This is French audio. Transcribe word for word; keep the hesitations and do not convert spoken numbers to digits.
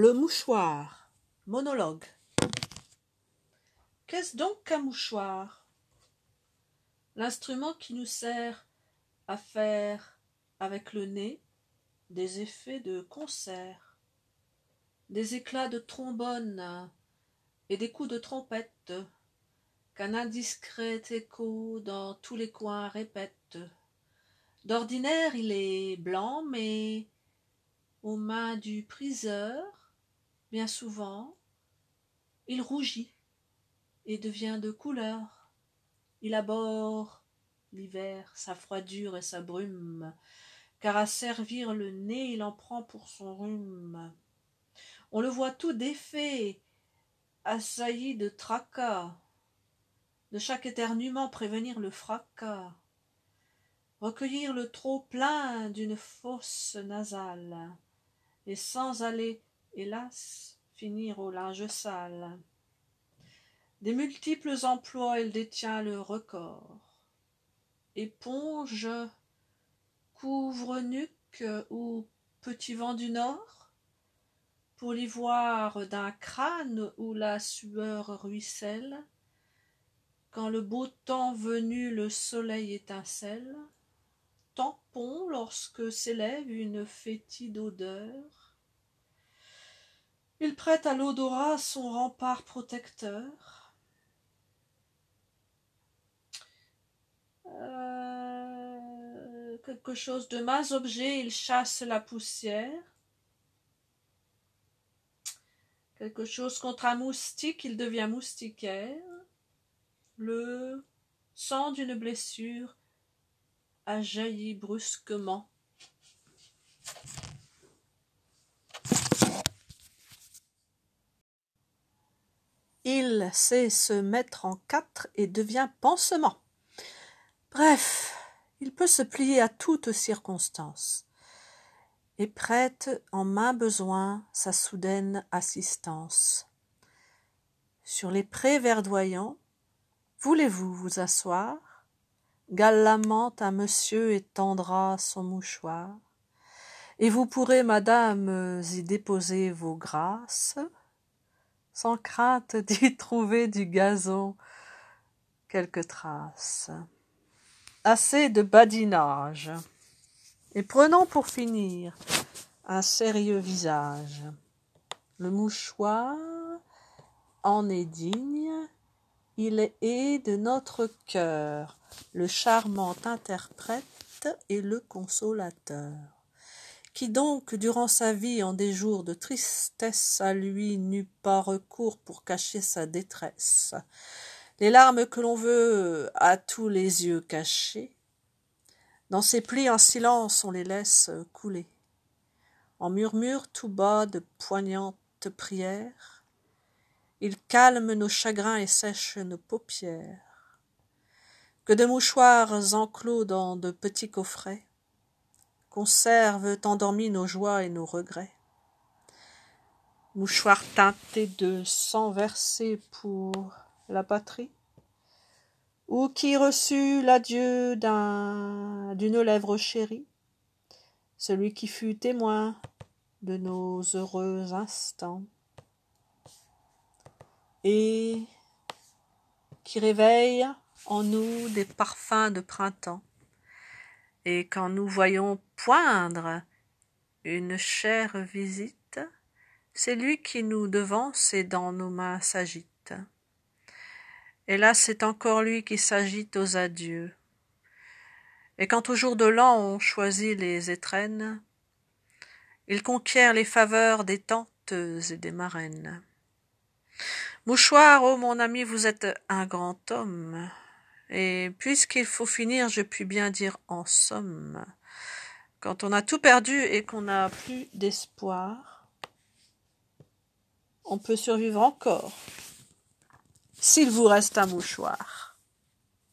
Le mouchoir. Monologue. Qu'est-ce donc qu'un mouchoir? L'instrument qui nous sert à faire avec le nez des effets de concert, des éclats de trombone et des coups de trompette qu'un indiscret écho dans tous les coins répète. D'ordinaire, il est blanc, mais aux mains du priseur, bien souvent, il rougit et devient de couleur. Il abhorre l'hiver, sa froidure et sa brume, car à servir le nez, il en prend pour son rhume. On le voit tout défait, assailli de tracas, de chaque éternuement prévenir le fracas, recueillir le trop-plein d'une fosse nasale, et sans aller, hélas, finir au linge sale. Des multiples emplois, elle détient le record. Éponge, couvre-nuque ou petit vent du nord, pour l'ivoire d'un crâne où la sueur ruisselle, quand le beau temps venu le soleil étincelle, tampon lorsque s'élève une fétide odeur. Il prête à l'odorat son rempart protecteur. Euh, quelque chose de mains objets, il chasse la poussière. Quelque chose contre un moustique, il devient moustiquaire. Le sang d'une blessure a jailli brusquement. Il sait se mettre en quatre et devient pansement. Bref, il peut se plier à toutes circonstances et prête en main besoin sa soudaine assistance. Sur les prés verdoyants, voulez-vous vous asseoir? Galamment un monsieur étendra son mouchoir, et vous pourrez, madame, y déposer vos grâces, sans crainte d'y trouver du gazon quelque trace. Assez de badinage, et prenons pour finir un sérieux visage. Le mouchoir en est digne, il est de notre cœur, le charmant interprète et le consolateur, qui donc, durant sa vie, en des jours de tristesse, à lui n'eut pas recours pour cacher sa détresse. Les larmes que l'on veut à tous les yeux cacher, dans ses plis en silence on les laisse couler, en murmure tout bas de poignantes prières, il calme nos chagrins et sèche nos paupières. Que de mouchoirs enclos dans de petits coffrets conservent endormis nos joies et nos regrets. Mouchoirs teintés de sang versé pour la patrie, ou qui reçut l'adieu d'un, d'une lèvre chérie, celui qui fut témoin de nos heureux instants, et qui réveille en nous des parfums de printemps, et quand nous voyons poindre une chère visite, c'est lui qui nous devance et dans nos mains s'agite. Et là, c'est encore lui qui s'agite aux adieux. Et quand au jour de l'an on choisit les étrennes, il conquiert les faveurs des tantes et des marraines. Mouchoir, ô mon ami, vous êtes un grand homme, et puisqu'il faut finir, je puis bien dire en somme, quand on a tout perdu et qu'on n'a plus d'espoir, on peut survivre encore. S'il vous reste un mouchoir.